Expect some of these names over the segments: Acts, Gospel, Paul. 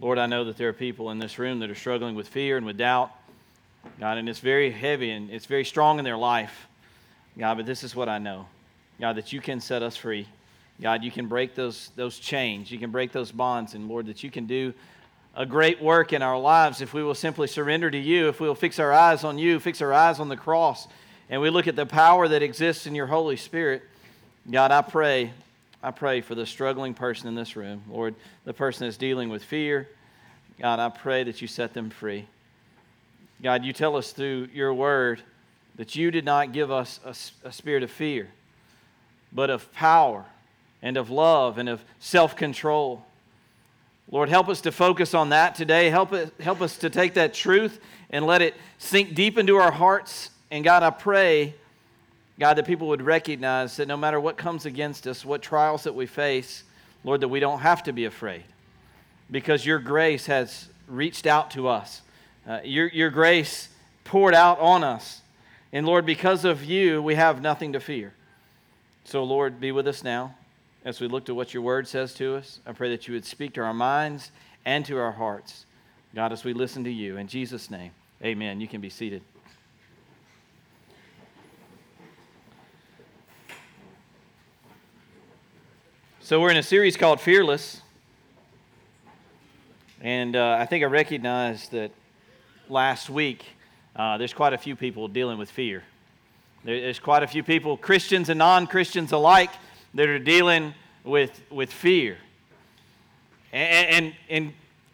Lord, I know that there are people in this room that are struggling with fear and with doubt, God, and it's very heavy and it's very strong in their life, God, but this is what I know, God, that you can set us free. God, you can break those chains. You can break those bonds. And Lord, that you can do a great work in our lives if we will simply surrender to you, if we will fix our eyes on you, fix our eyes on the cross, and we look at the power that exists in your Holy Spirit. God, I pray for the struggling person in this room. Lord, the person that's dealing with fear, God, I pray that you set them free. God, you tell us through your word that you did not give us a spirit of fear, but of power and of love and of self-control. Lord, help us to focus on that today. Help us to take that truth and let it sink deep into our hearts. And God, I pray, God, that people would recognize that no matter what comes against us, what trials that we face, Lord, that we don't have to be afraid because your grace has reached out to us. Your grace poured out on us. And Lord, because of you, we have nothing to fear. So Lord, be with us now as we look to what your word says to us. I pray that you would speak to our minds and to our hearts, God, as we listen to you. In Jesus' name, amen. You can be seated. So we're in a series called Fearless. And I think I recognized that last week, there's quite a few people dealing with fear. There's quite a few people, Christians and non-Christians alike, that are dealing with fear. And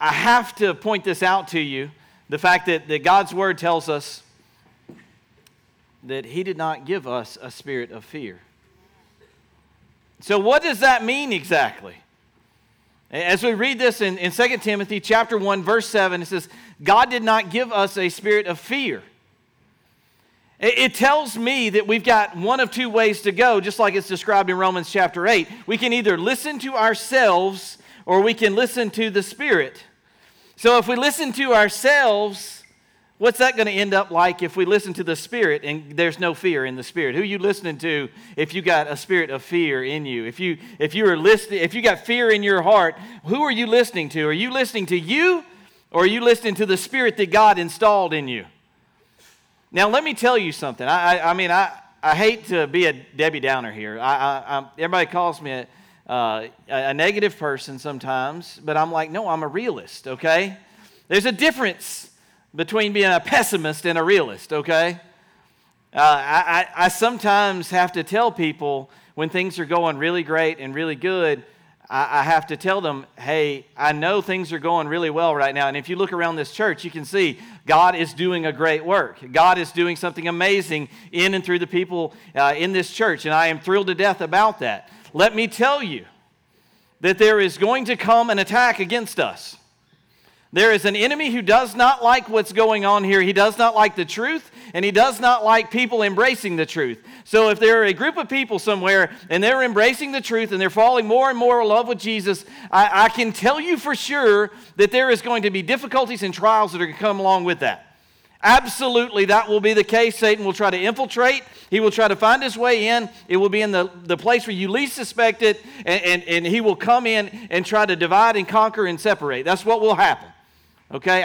I have to point this out to you, the fact that God's word tells us that he did not give us a spirit of fear. So what does that mean exactly? As we read this in 2 Timothy chapter 1, verse 7, it says, God did not give us a spirit of fear. It tells me that we've got one of two ways to go, just like it's described in Romans chapter 8. We can either listen to ourselves or we can listen to the Spirit. So if we listen to ourselves, what's that going to end up like if we listen to the Spirit and there's no fear in the Spirit? Who are you listening to if you got a spirit of fear in you? If you got fear in your heart, who are you listening to? Are you listening to you or are you listening to the Spirit that God installed in you? Now, let me tell you something. I mean, I hate to be a Debbie Downer here. Everybody calls me a negative person sometimes, but I'm like, no, I'm a realist, okay? There's a difference between being a pessimist and a realist, okay? I sometimes have to tell people when things are going really great and really good, I have to tell them, hey, I know things are going really well right now. And if you look around this church, you can see God is doing a great work. God is doing something amazing in and through the people in this church. And I am thrilled to death about that. Let me tell you that there is going to come an attack against us. There is an enemy who does not like what's going on here. He does not like the truth, and he does not like people embracing the truth. So if there are a group of people somewhere, and they're embracing the truth, and they're falling more and more in love with Jesus, I can tell you for sure that there is going to be difficulties and trials that are going to come along with that. Absolutely, that will be the case. Satan will try to infiltrate. He will try to find his way in. It will be in the place where you least suspect it, and he will come in and try to divide and conquer and separate. That's what will happen. Okay,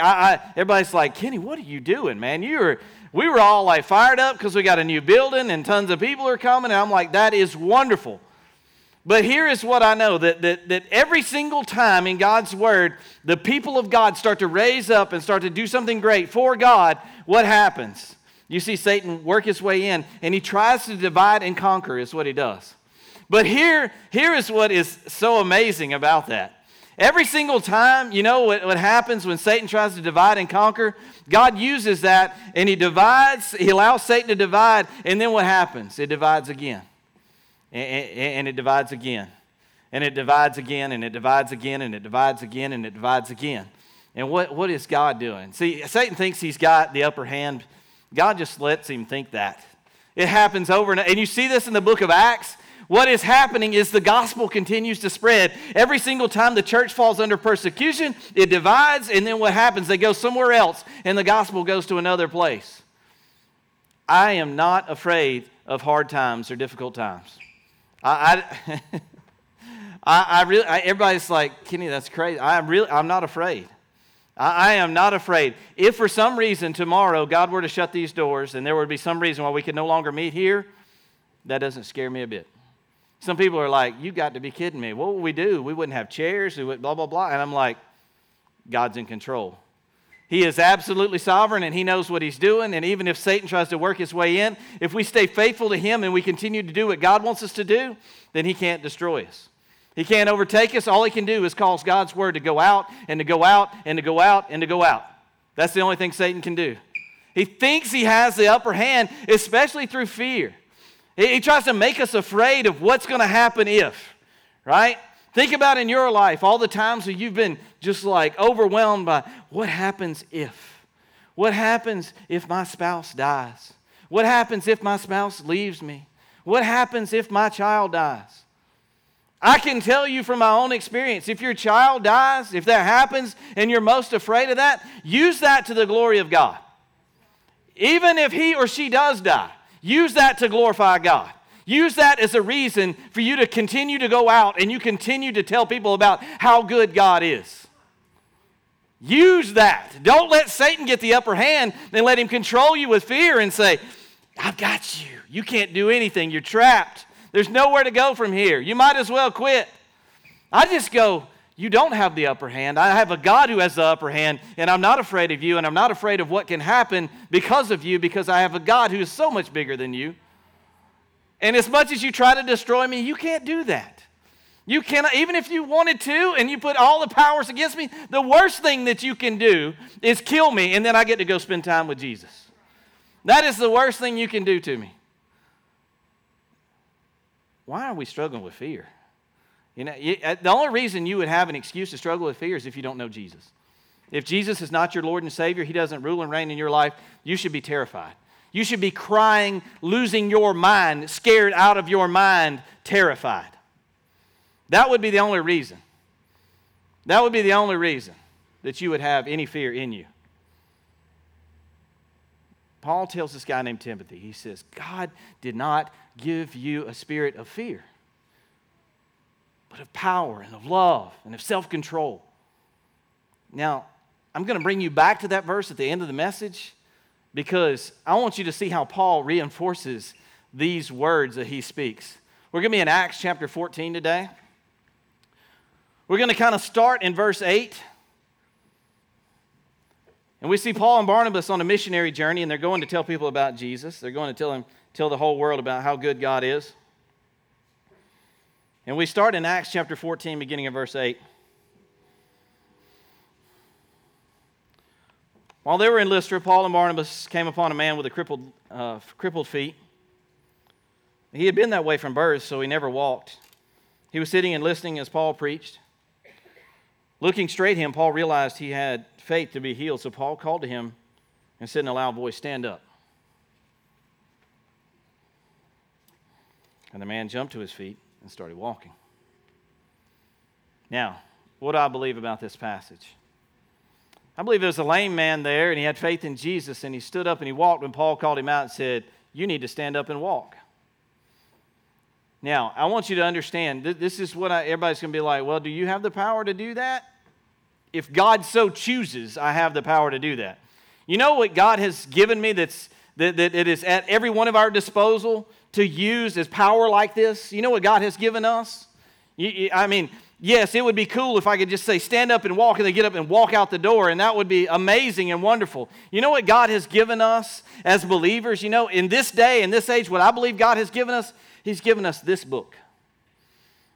everybody's like, Kenny, what are you doing, man? We were all like fired up because we got a new building and tons of people are coming. And I'm like, that is wonderful. But here is what I know, that every single time in God's word, the people of God start to raise up and start to do something great for God, what happens? You see Satan work his way in, and he tries to divide and conquer is what he does. But here is what is so amazing about that. Every single time, you know what happens when Satan tries to divide and conquer? God uses that, and he allows Satan to divide, and then what happens? It divides again, and it divides again, and it divides again, and it divides again, and it divides again, and it divides again. And what is God doing? See, Satan thinks he's got the upper hand. God just lets him think that. It happens over and you see this in the book of Acts. What is happening is the gospel continues to spread. Every single time the church falls under persecution, it divides, and then what happens? They go somewhere else, and the gospel goes to another place. I am not afraid of hard times or difficult times. I Everybody's like, Kenny, that's crazy. I'm not afraid. I am not afraid. If for some reason tomorrow God were to shut these doors and there would be some reason why we could no longer meet here, that doesn't scare me a bit. Some people are like, you got to be kidding me. What would we do? We wouldn't have chairs. We would blah, blah, blah. And I'm like, God's in control. He is absolutely sovereign, and he knows what he's doing. And even if Satan tries to work his way in, if we stay faithful to him and we continue to do what God wants us to do, then he can't destroy us. He can't overtake us. All he can do is cause God's word to go out and to go out and to go out and to go out. That's the only thing Satan can do. He thinks he has the upper hand, especially through fear. He tries to make us afraid of what's going to happen if, right? Think about in your life all the times that you've been just like overwhelmed by what happens if? What happens if my spouse dies? What happens if my spouse leaves me? What happens if my child dies? I can tell you from my own experience, if your child dies, if that happens and you're most afraid of that, use that to the glory of God. Even if he or she does die, use that to glorify God. Use that as a reason for you to continue to go out and you continue to tell people about how good God is. Use that. Don't let Satan get the upper hand and let him control you with fear and say, I've got you. You can't do anything. You're trapped. There's nowhere to go from here. You might as well quit. I just go, you don't have the upper hand. I have a God who has the upper hand, and I'm not afraid of you, and I'm not afraid of what can happen because of you, because I have a God who is so much bigger than you. And as much as you try to destroy me, you can't do that. You cannot, even if you wanted to and you put all the powers against me, the worst thing that you can do is kill me, and then I get to go spend time with Jesus. That is the worst thing you can do to me. Why are we struggling with fear? You know, the only reason you would have an excuse to struggle with fear is if you don't know Jesus. If Jesus is not your Lord and Savior, he doesn't rule and reign in your life, you should be terrified. You should be crying, losing your mind, scared out of your mind, terrified. That would be the only reason. That would be the only reason that you would have any fear in you. Paul tells this guy named Timothy, he says, God did not give you a spirit of fear, but of power and of love and of self-control. Now, I'm going to bring you back to that verse at the end of the message, because I want you to see how Paul reinforces these words that he speaks. We're going to be in Acts chapter 14 today. We're going to kind of start in verse 8. And we see Paul and Barnabas on a missionary journey, and they're going to tell people about Jesus. They're going to tell the whole world about how good God is. And we start in Acts chapter 14, beginning in verse 8. While they were in Lystra, Paul and Barnabas came upon a man with a crippled feet. He had been that way from birth, so he never walked. He was sitting and listening as Paul preached. Looking straight at him, Paul realized he had faith to be healed, so Paul called to him and said in a loud voice, "Stand up." And the man jumped to his feet and started walking. Now, what do I believe about this passage? I believe there was a lame man there, and he had faith in Jesus, and he stood up and he walked when Paul called him out and said, "You need to stand up and walk." Now, I want you to understand, this is what everybody's going to be like, well, do you have the power to do that? If God so chooses, I have the power to do that. You know what God has given me that it is at every one of our disposal to use as power like this? You know what God has given us? Yes, it would be cool if I could just say, stand up and walk, and they get up and walk out the door, and that would be amazing and wonderful. You know what God has given us as believers? You know, in this day, in this age, what I believe God has given us, he's given us this book.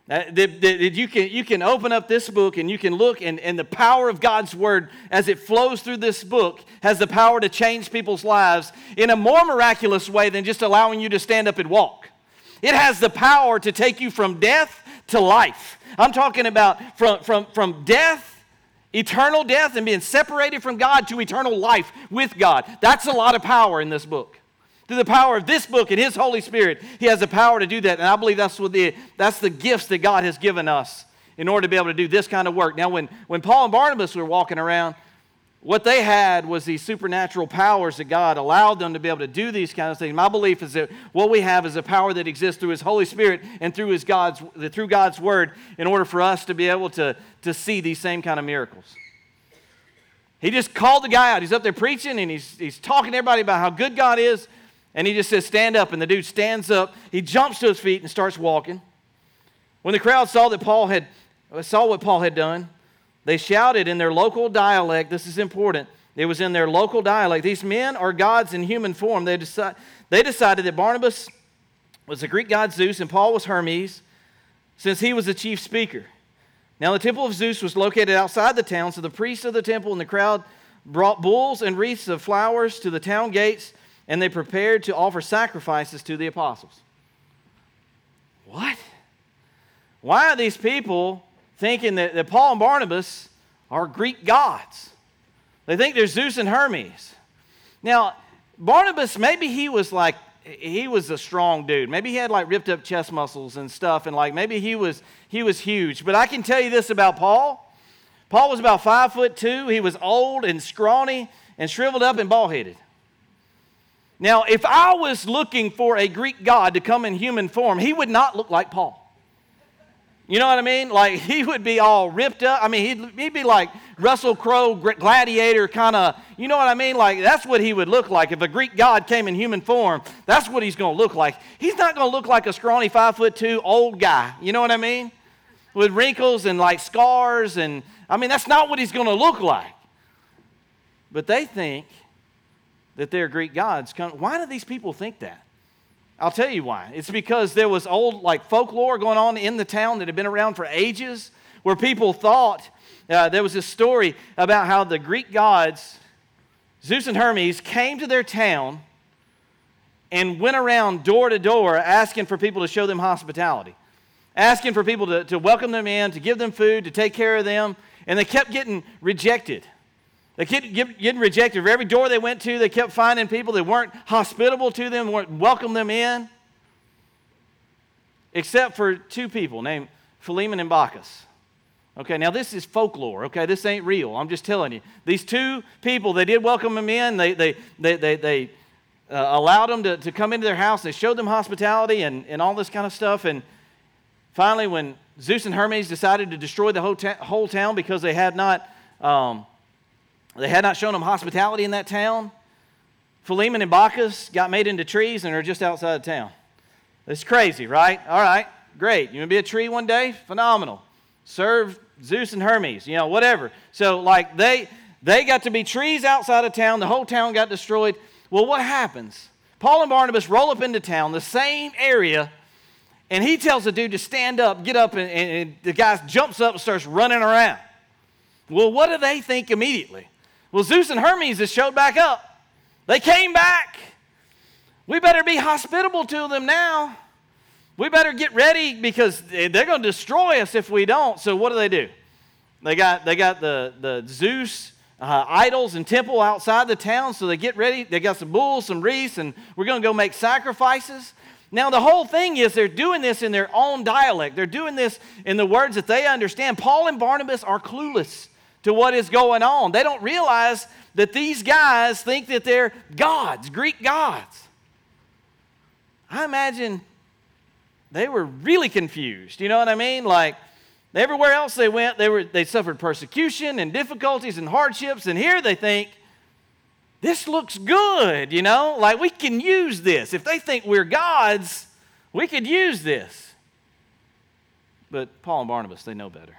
That you can open up this book, and you can look, and the power of God's word as it flows through this book has the power to change people's lives in a more miraculous way than just allowing you to stand up and walk. It has the power to take you from death to life. I'm talking about from death, eternal death, and being separated from God to eternal life with God. That's a lot of power in this book. Through the power of this book and his Holy Spirit, he has the power to do that. And I believe that's the gifts that God has given us in order to be able to do this kind of work. Now, when Paul and Barnabas were walking around, What they had was these supernatural powers that God allowed them to be able to do these kinds of things. My belief is that what we have is a power that exists through His Holy Spirit and through God's Word in order for us to be able to see these same kind of miracles. He just called the guy out. He's up there preaching, and he's talking to everybody about how good God is, and he just says, stand up. And the dude stands up. He jumps to his feet and starts walking. When the crowd saw what Paul had done, they shouted in their local dialect. This is important. It was in their local dialect. These men are gods in human form. They decided that Barnabas was the Greek god Zeus and Paul was Hermes, since he was the chief speaker. Now, the temple of Zeus was located outside the town, so the priests of the temple and the crowd brought bulls and wreaths of flowers to the town gates, and they prepared to offer sacrifices to the apostles. What? Why are these people thinking that Paul and Barnabas are Greek gods? They think they're Zeus and Hermes. Now, Barnabas, maybe he was a strong dude. Maybe he had like ripped up chest muscles and stuff, and like maybe he was huge. But I can tell you this about Paul. Paul was about 5'2". He was old and scrawny and shriveled up and bald-headed. Now, if I was looking for a Greek god to come in human form, he would not look like Paul. You know what I mean? Like, he would be all ripped up. I mean, he'd be like Russell Crowe, gladiator kind of, you know what I mean? Like, that's what he would look like. If a Greek god came in human form, that's what he's going to look like. He's not going to look like a scrawny 5'2" old guy, you know what I mean? With wrinkles and, like, scars and, I mean, that's not what he's going to look like. But they think that they're Greek gods. Why do these people think that? I'll tell you why. It's because there was old, like, folklore going on in the town that had been around for ages, where people thought there was this story about how the Greek gods, Zeus and Hermes, came to their town and went around door to door asking for people to show them hospitality, asking for people to welcome them in, to give them food, to take care of them, and they kept getting rejected. They kept getting rejected. For every door they went to, they kept finding people that weren't hospitable to them, weren't welcome them in, except for two people named Philemon and Bacchus. Okay, now this is folklore. Okay, this ain't real. I'm just telling you. These two people, they did welcome them in. They allowed them to come into their house. They showed them hospitality and all this kind of stuff. And finally, when Zeus and Hermes decided to destroy the whole town because they had not... They had not shown them hospitality in that town. Philemon and Bacchus got made into trees and are just outside of town. It's crazy, right? All right, great. You want to be a tree one day? Phenomenal. Serve Zeus and Hermes, you know, whatever. So, like, they got to be trees outside of town. The whole town got destroyed. Well, what happens? Paul and Barnabas roll up into town, the same area, and he tells the dude to stand up, get up, and the guy jumps up and starts running around. Well, what do they think immediately? Well, Zeus and Hermes has showed back up. They came back. We better be hospitable to them now. We better get ready because they're going to destroy us if we don't. So what do? They got the Zeus idols and temple outside the town, so they get ready. They got some bulls, some wreaths, and we're going to go make sacrifices. Now, the whole thing is they're doing this in their own dialect. They're doing this in the words that they understand. Paul and Barnabas are clueless to what is going on. They don't realize that these guys think that they're gods, Greek gods. I imagine they were really confused. You know what I mean? Like, everywhere else they went, they suffered persecution and difficulties and hardships, and here they think, this looks good, you know? Like, we can use this. If they think we're gods, we could use this. But Paul and Barnabas, they know better.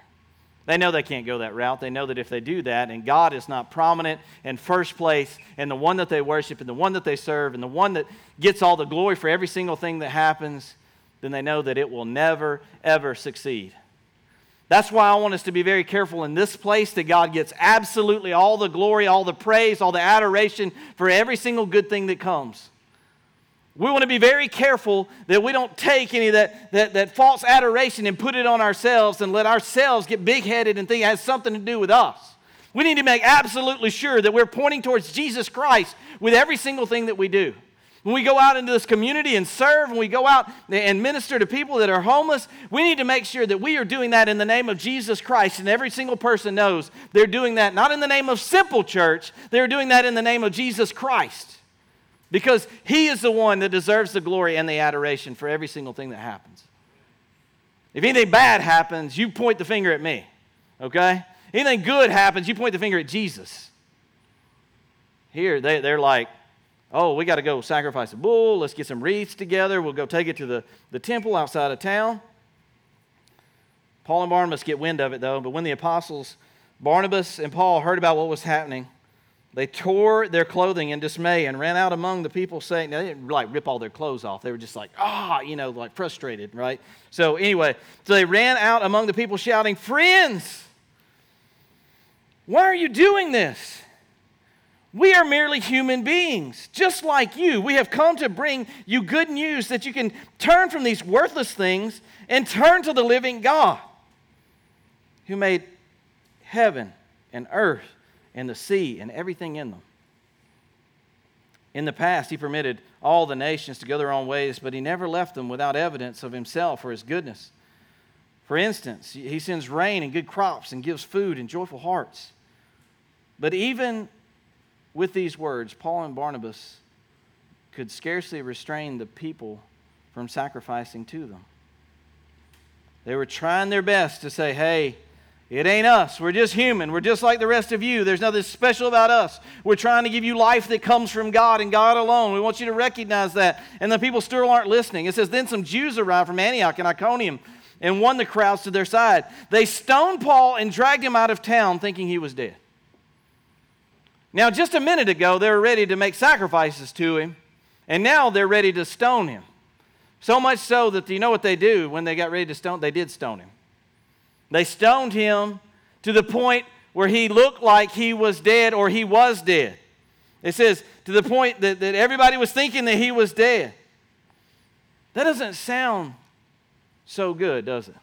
They know they can't go that route. They know that if they do that, and God is not prominent and first place, and the one that they worship, and the one that they serve, and the one that gets all the glory for every single thing that happens, then they know that it will never, ever succeed. That's why I want us to be very careful in this place that God gets absolutely all the glory, all the praise, all the adoration for every single good thing that comes. We want to be very careful that we don't take any of that false adoration and put it on ourselves and let ourselves get big-headed and think it has something to do with us. We need to make absolutely sure that we're pointing towards Jesus Christ with every single thing that we do. When we go out into this community and serve, when we go out and minister to people that are homeless, we need to make sure that we are doing that in the name of Jesus Christ. And every single person knows they're doing that not in the name of simple church, they're doing that in the name of Jesus Christ. Because He is the one that deserves the glory and the adoration for every single thing that happens. If anything bad happens, you point the finger at me, okay? Anything good happens, you point the finger at Jesus. Here, they're like, oh, we got to go sacrifice a bull. Let's get some wreaths together. We'll go take it to the temple outside of town. Paul and Barnabas get wind of it, though. But when the apostles, Barnabas and Paul, heard about what was happening, they tore their clothing in dismay and ran out among the people saying, now, they didn't like rip all their clothes off. They were just like, like frustrated, right? So anyway, so they ran out among the people shouting, "Friends, why are you doing this? We are merely human beings, just like you. We have come to bring you good news that you can turn from these worthless things and turn to the living God who made heaven and earth and the sea and everything in them. In the past, He permitted all the nations to go their own ways, but He never left them without evidence of Himself or His goodness. For instance, He sends rain and good crops and gives food and joyful hearts." But even with these words, Paul and Barnabas could scarcely restrain the people from sacrificing to them. They were trying their best to say, hey, it ain't us. We're just human. We're just like the rest of you. There's nothing special about us. We're trying to give you life that comes from God and God alone. We want you to recognize that. And the people still aren't listening. It says, then some Jews arrived from Antioch and Iconium and won the crowds to their side. They stoned Paul and dragged him out of town thinking he was dead. Now, just a minute ago, they were ready to make sacrifices to him, and now they're ready to stone him. So much so that you know what they do when they got ready to stone? They did stone him. They stoned him to the point where he looked like he was dead, or he was dead. It says, to the point that everybody was thinking that he was dead. That doesn't sound so good, does it?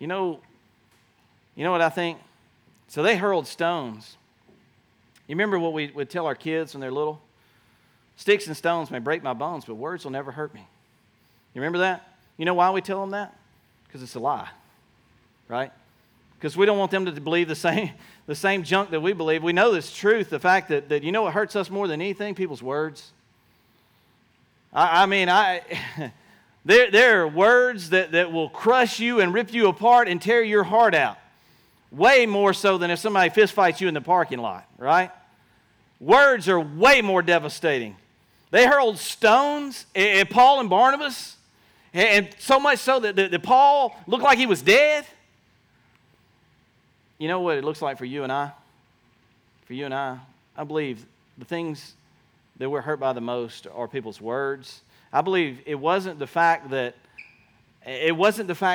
You know what I think? So they hurled stones. You remember what we would tell our kids when they're little? Sticks and stones may break my bones, but words will never hurt me. You remember that? You know why we tell them that? Because it's a lie, right? Because we don't want them to believe the same junk that we believe. We know this truth, the fact that you know what hurts us more than anything? People's words. I mean, there are words that will crush you and rip you apart and tear your heart out. Way more so than if somebody fist fights you in the parking lot, right? Words are way more devastating. They hurled stones at Paul and Barnabas, and so much so that Paul looked like he was dead. You know what it looks like for you and I? For you and I believe the things that we're hurt by the most are people's words. I believe it wasn't the fact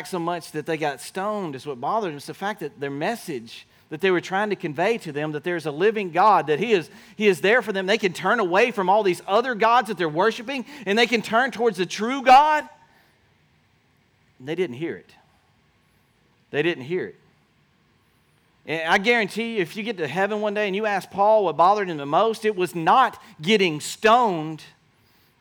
so much that they got stoned is what bothered them. It's the fact that their message that they were trying to convey to them, that there's a living God, that He is there for them. They can turn away from all these other gods that they're worshiping, and they can turn towards the true God. And they didn't hear it. They didn't hear it. And I guarantee you, if you get to heaven one day and you ask Paul what bothered him the most, it was not getting stoned.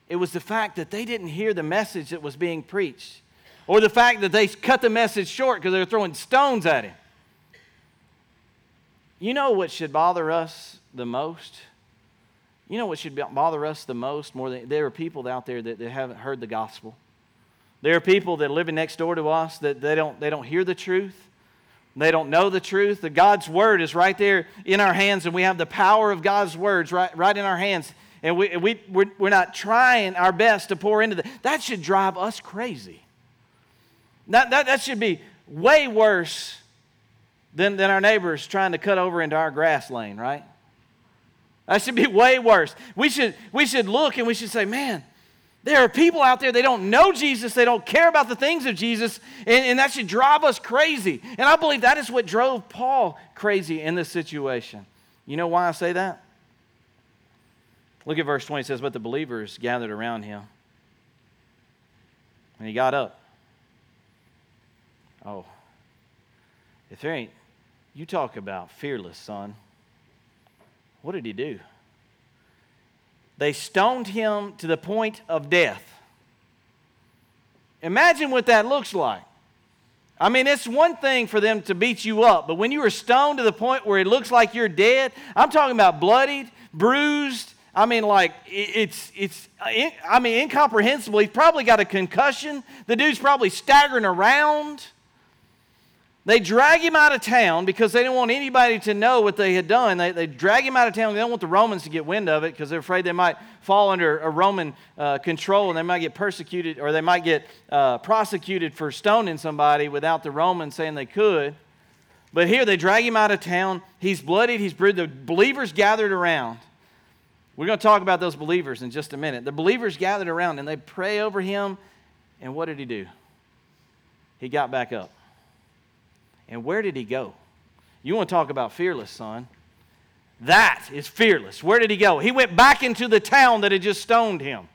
It was the fact that they didn't hear the message that was being preached. Or the fact that they cut the message short because they were throwing stones at him. You know what should bother us the most? You know what should bother us the most more than there are people out there that haven't heard the gospel. There are people that are living next door to us that they don't hear the truth. They don't know the truth. The God's word is right there in our hands, and we have the power of God's words right in our hands. And we're not trying our best to pour into that. That should drive us crazy. That should be way worse than our neighbors trying to cut over into our grass lane, right? That should be way worse. We should look and we should say, man, there are people out there, they don't know Jesus, they don't care about the things of Jesus, and that should drive us crazy. And I believe that is what drove Paul crazy in this situation. You know why I say that? Look at verse 20, it says, but the believers gathered around him, and he got up. Oh, if there ain't, you talk about fearless, son. What did he do? They stoned him to the point of death. Imagine what that looks like. I mean, it's one thing for them to beat you up, but when you are stoned to the point where it looks like you're dead, I'm talking about bloodied, bruised. I mean, like, it's incomprehensible. He's probably got a concussion. The dude's probably staggering around. They drag him out of town because they didn't want anybody to know what they had done. They drag him out of town. They don't want the Romans to get wind of it because they're afraid they might fall under a Roman control and they might get persecuted or they might get prosecuted for stoning somebody without the Romans saying they could. But here they drag him out of town. He's bloodied. He's bruised. The believers gathered around. We're going to talk about those believers in just a minute. The believers gathered around and they pray over him. And what did he do? He got back up. And where did he go? You want to talk about fearless, son. That is fearless. Where did he go? He went back into the town that had just stoned him.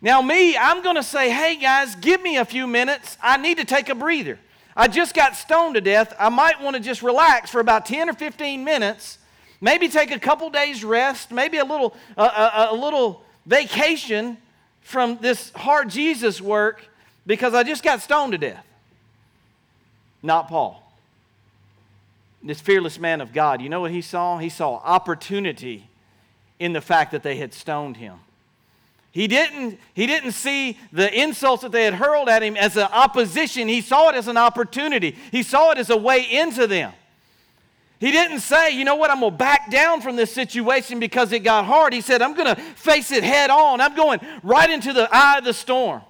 Now me, I'm going to say, hey guys, give me a few minutes. I need to take a breather. I just got stoned to death. I might want to just relax for about 10 or 15 minutes. Maybe take a couple days rest. Maybe a little vacation from this hard Jesus work because I just got stoned to death. Not Paul. This fearless man of God, you know what he saw? He saw opportunity in the fact that they had stoned him. He didn't see the insults that they had hurled at him as an opposition. He saw it as an opportunity. He saw it as a way into them. He didn't say, you know what, I'm going to back down from this situation because it got hard. He said, I'm going to face it head on. I'm going right into the eye of the storm.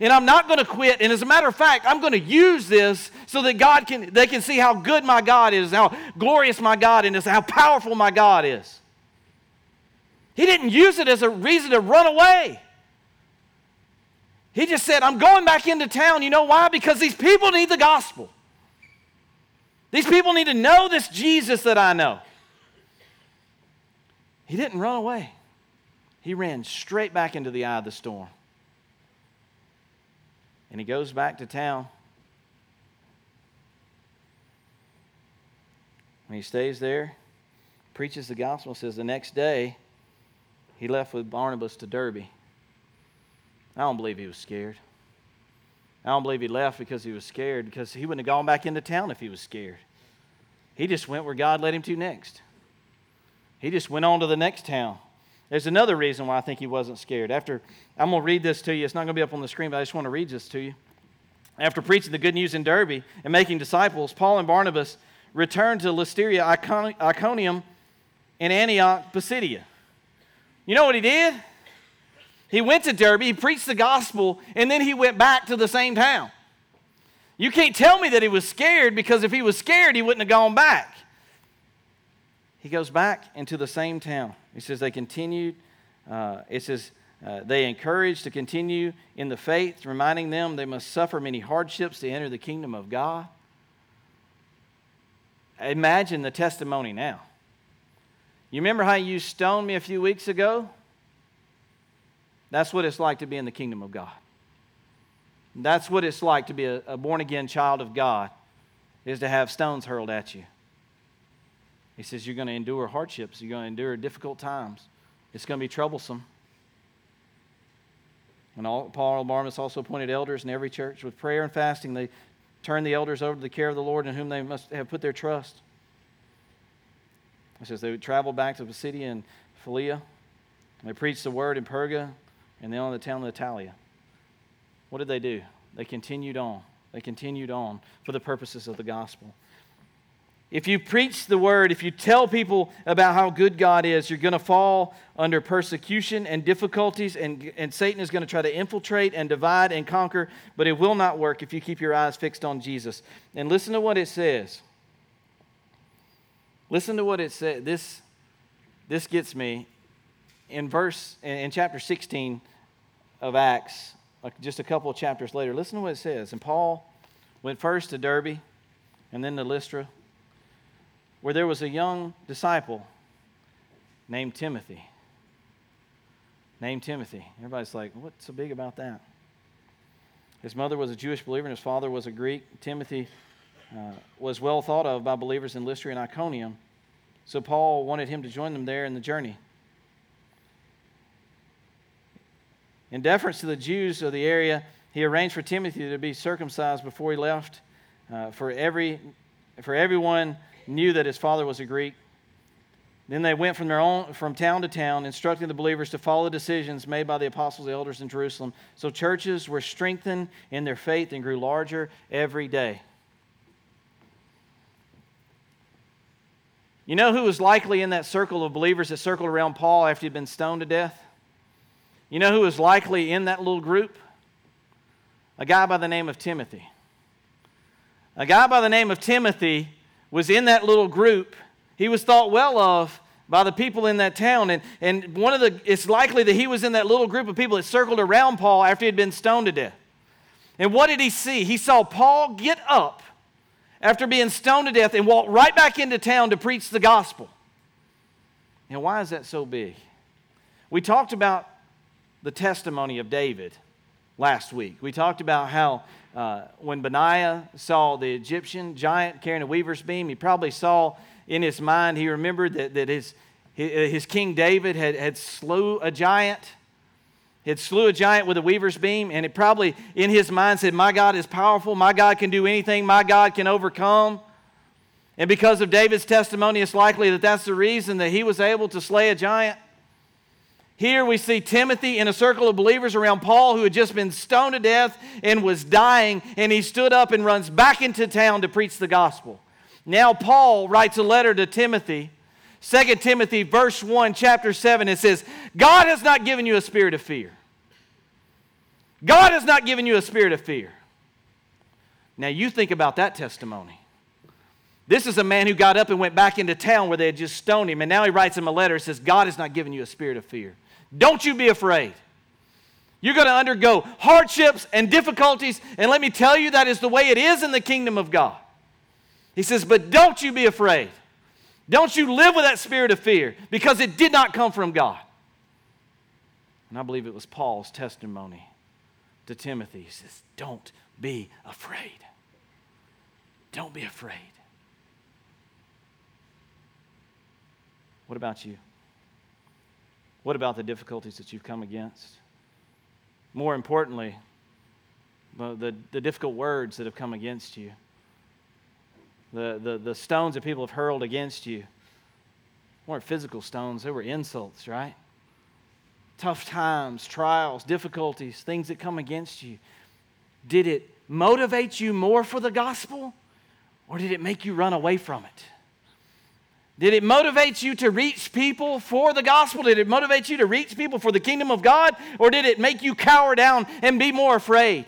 And I'm not going to quit. And as a matter of fact, I'm going to use this so that they can see how good my God is, how glorious my God is, how powerful my God is. He didn't use it as a reason to run away. He just said, I'm going back into town. You know why? Because these people need the gospel. These people need to know this Jesus that I know. He didn't run away. He ran straight back into the eye of the storm. And he goes back to town. And he stays there, preaches the gospel, says the next day he left with Barnabas to Derbe. I don't believe he was scared. I don't believe he left because he was scared, because he wouldn't have gone back into town if he was scared. He just went where God led him to next. He just went on to the next town. There's another reason why I think he wasn't scared. I'm going to read this to you. It's not going to be up on the screen, but I just want to read this to you. After preaching the good news in Derbe and making disciples, Paul and Barnabas returned to Lystra, Iconium, and Antioch, Pisidia. You know what he did? He went to Derbe, he preached the gospel, and then he went back to the same town. You can't tell me that he was scared, because if he was scared, he wouldn't have gone back. He goes back into the same town. He says they continued. They encouraged to continue in the faith, reminding them they must suffer many hardships to enter the kingdom of God. Imagine the testimony now. You remember how you stoned me a few weeks ago? That's what it's like to be in the kingdom of God. That's what it's like to be a born-again child of God, is to have stones hurled at you. He says, you're going to endure hardships. You're going to endure difficult times. It's going to be troublesome. And Paul and Barnabas also appointed elders in every church. With prayer and fasting, they turned the elders over to the care of the Lord, in whom they must have put their trust. He says they would travel back to Pisidia and Philea. They preached the word in Perga and then on the town of Italia. What did they do? They continued on. They continued on for the purposes of the gospel. If you preach the word, if you tell people about how good God is, you're going to fall under persecution and difficulties, and Satan is going to try to infiltrate and divide and conquer, but it will not work if you keep your eyes fixed on Jesus. And listen to what it says. Listen to what it says. This gets me. In chapter 16 of Acts, just a couple of chapters later, listen to what it says. And Paul went first to Derbe and then to Lystra, where there was a young disciple named Timothy. Everybody's like, what's so big about that? His mother was a Jewish believer and his father was a Greek. Timothy was well thought of by believers in Lystra and Iconium, so Paul wanted him to join them there in the journey. In deference to the Jews of the area, he arranged for Timothy to be circumcised before he left, for everyone knew that his father was a Greek. Then they went from town to town, instructing the believers to follow the decisions made by the apostles and elders in Jerusalem. So churches were strengthened in their faith and grew larger every day. You know who was likely in that circle of believers that circled around Paul after he'd been stoned to death? You know who was likely in that little group? A guy by the name of Timothy. A guy by the name of Timothy was in that little group. He was thought well of by the people in that town. And it's likely that he was in that little group of people that circled around Paul after he had been stoned to death. And what did he see? He saw Paul get up after being stoned to death and walk right back into town to preach the gospel. Now, why is that so big? We talked about the testimony of David last week. We talked about how when Benaiah saw the Egyptian giant carrying a weaver's beam, he probably saw in his mind, he remembered that his king David had slew a giant with a weaver's beam, and it probably in his mind said, my God is powerful, my God can do anything, my God can overcome. And because of David's testimony, it's likely that that's the reason that he was able to slay a giant. Here we see Timothy in a circle of believers around Paul, who had just been stoned to death and was dying, and he stood up and runs back into town to preach the gospel. Now Paul writes a letter to Timothy, 2 Timothy verse 1, chapter 7. It says, God has not given you a spirit of fear. God has not given you a spirit of fear. Now you think about that testimony. This is a man who got up and went back into town where they had just stoned him, and now he writes him a letter and says, God has not given you a spirit of fear. Don't you be afraid. You're going to undergo hardships and difficulties, and let me tell you, that is the way it is in the kingdom of God. He says, but don't you be afraid. Don't you live with that spirit of fear, because it did not come from God. And I believe it was Paul's testimony to Timothy. He says, don't be afraid. Don't be afraid. What about you? What about the difficulties that you've come against? More importantly, the difficult words that have come against you, the stones that people have hurled against you weren't physical stones, they were insults, right? Tough times, trials, difficulties, things that come against you. Did it motivate you more for the gospel, or did it make you run away from it? Did it motivate you to reach people for the gospel? Did it motivate you to reach people for the kingdom of God? Or did it make you cower down and be more afraid?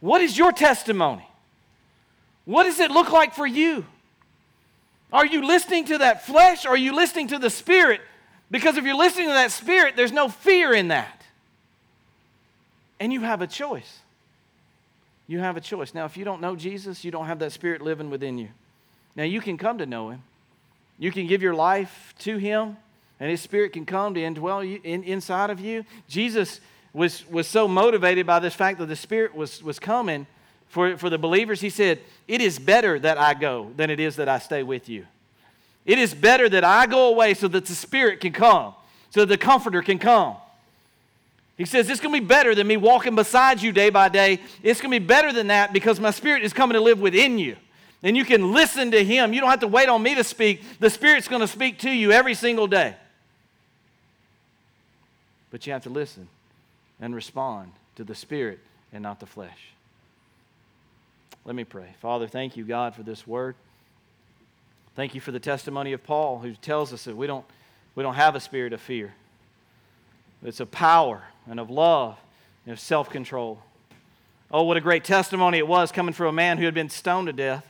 What is your testimony? What does it look like for you? Are you listening to that flesh, or are you listening to the Spirit? Because if you're listening to that Spirit, there's no fear in that. And you have a choice. You have a choice. Now, if you don't know Jesus, you don't have that Spirit living within you. Now, you can come to know Him. You can give your life to Him, and His Spirit can come to indwell inside of you. Jesus was so motivated by this fact that the Spirit was coming for the believers. He said, it is better that I go than it is that I stay with you. It is better that I go away so that the Spirit can come, so that the Comforter can come. He says, it's going to be better than me walking beside you day by day. It's going to be better than that, because my Spirit is coming to live within you. And you can listen to Him. You don't have to wait on me to speak. The Spirit's going to speak to you every single day. But you have to listen and respond to the Spirit and not the flesh. Let me pray. Father, thank you, God, for this word. Thank you for the testimony of Paul, who tells us that we don't have a spirit of fear. It's of power and of love and of self-control. Oh, what a great testimony it was, coming from a man who had been stoned to death.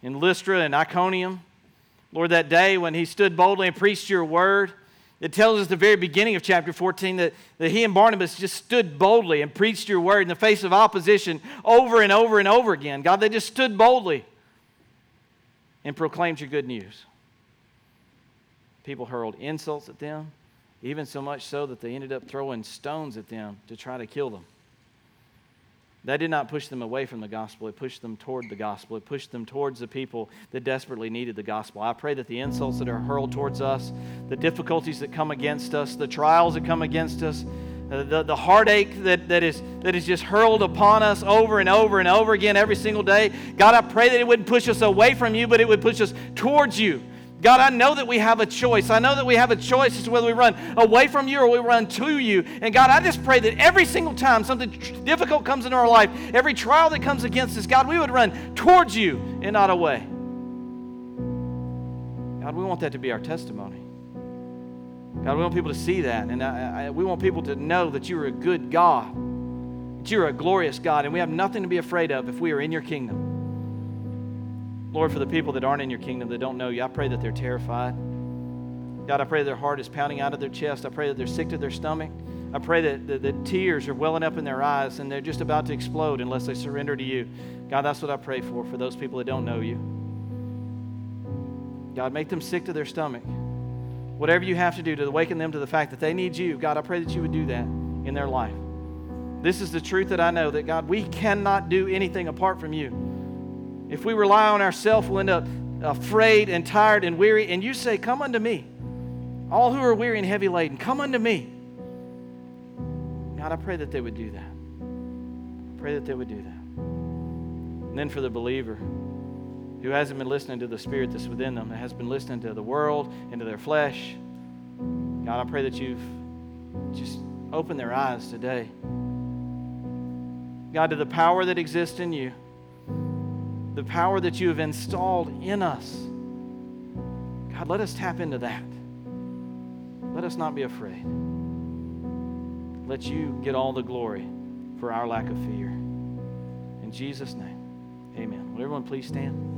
In Lystra and Iconium, Lord, that day when he stood boldly and preached your word, it tells us at the very beginning of chapter 14 that he and Barnabas just stood boldly and preached your word in the face of opposition over and over and over again. God, they just stood boldly and proclaimed your good news. People hurled insults at them, even so much so that they ended up throwing stones at them to try to kill them. That did not push them away from the gospel. It pushed them toward the gospel. It pushed them towards the people that desperately needed the gospel. I pray that the insults that are hurled towards us, the difficulties that come against us, the trials that come against us, the heartache that is just hurled upon us over and over and over again every single day. God, I pray that it wouldn't push us away from you, but it would push us towards you. God, I know that we have a choice. I know that we have a choice as to whether we run away from you or we run to you. And God, I just pray that every single time something difficult comes into our life, every trial that comes against us, God, we would run towards you and not away. God, we want that to be our testimony. God, we want people to see that. And we want people to know that you are a good God, that you are a glorious God, and we have nothing to be afraid of if we are in your kingdom. Lord, for the people that aren't in your kingdom, that don't know you, I pray that they're terrified. God, I pray their heart is pounding out of their chest. I pray that they're sick to their stomach. I pray that the tears are welling up in their eyes and they're just about to explode unless they surrender to you. God, that's what I pray for those people that don't know you. God, make them sick to their stomach. Whatever you have to do to awaken them to the fact that they need you, God, I pray that you would do that in their life. This is the truth that I know, that God, we cannot do anything apart from you. If we rely on ourselves, we'll end up afraid and tired and weary. And you say, come unto me, all who are weary and heavy laden, come unto me. God, I pray that they would do that. I pray that they would do that. And then for the believer who hasn't been listening to the Spirit that's within them, that has been listening to the world and to their flesh, God, I pray that you've just opened their eyes today. God, to the power that exists in you, the power that you have installed in us. God, let us tap into that. Let us not be afraid. Let you get all the glory for our lack of fear. In Jesus' name, amen. Will everyone please stand?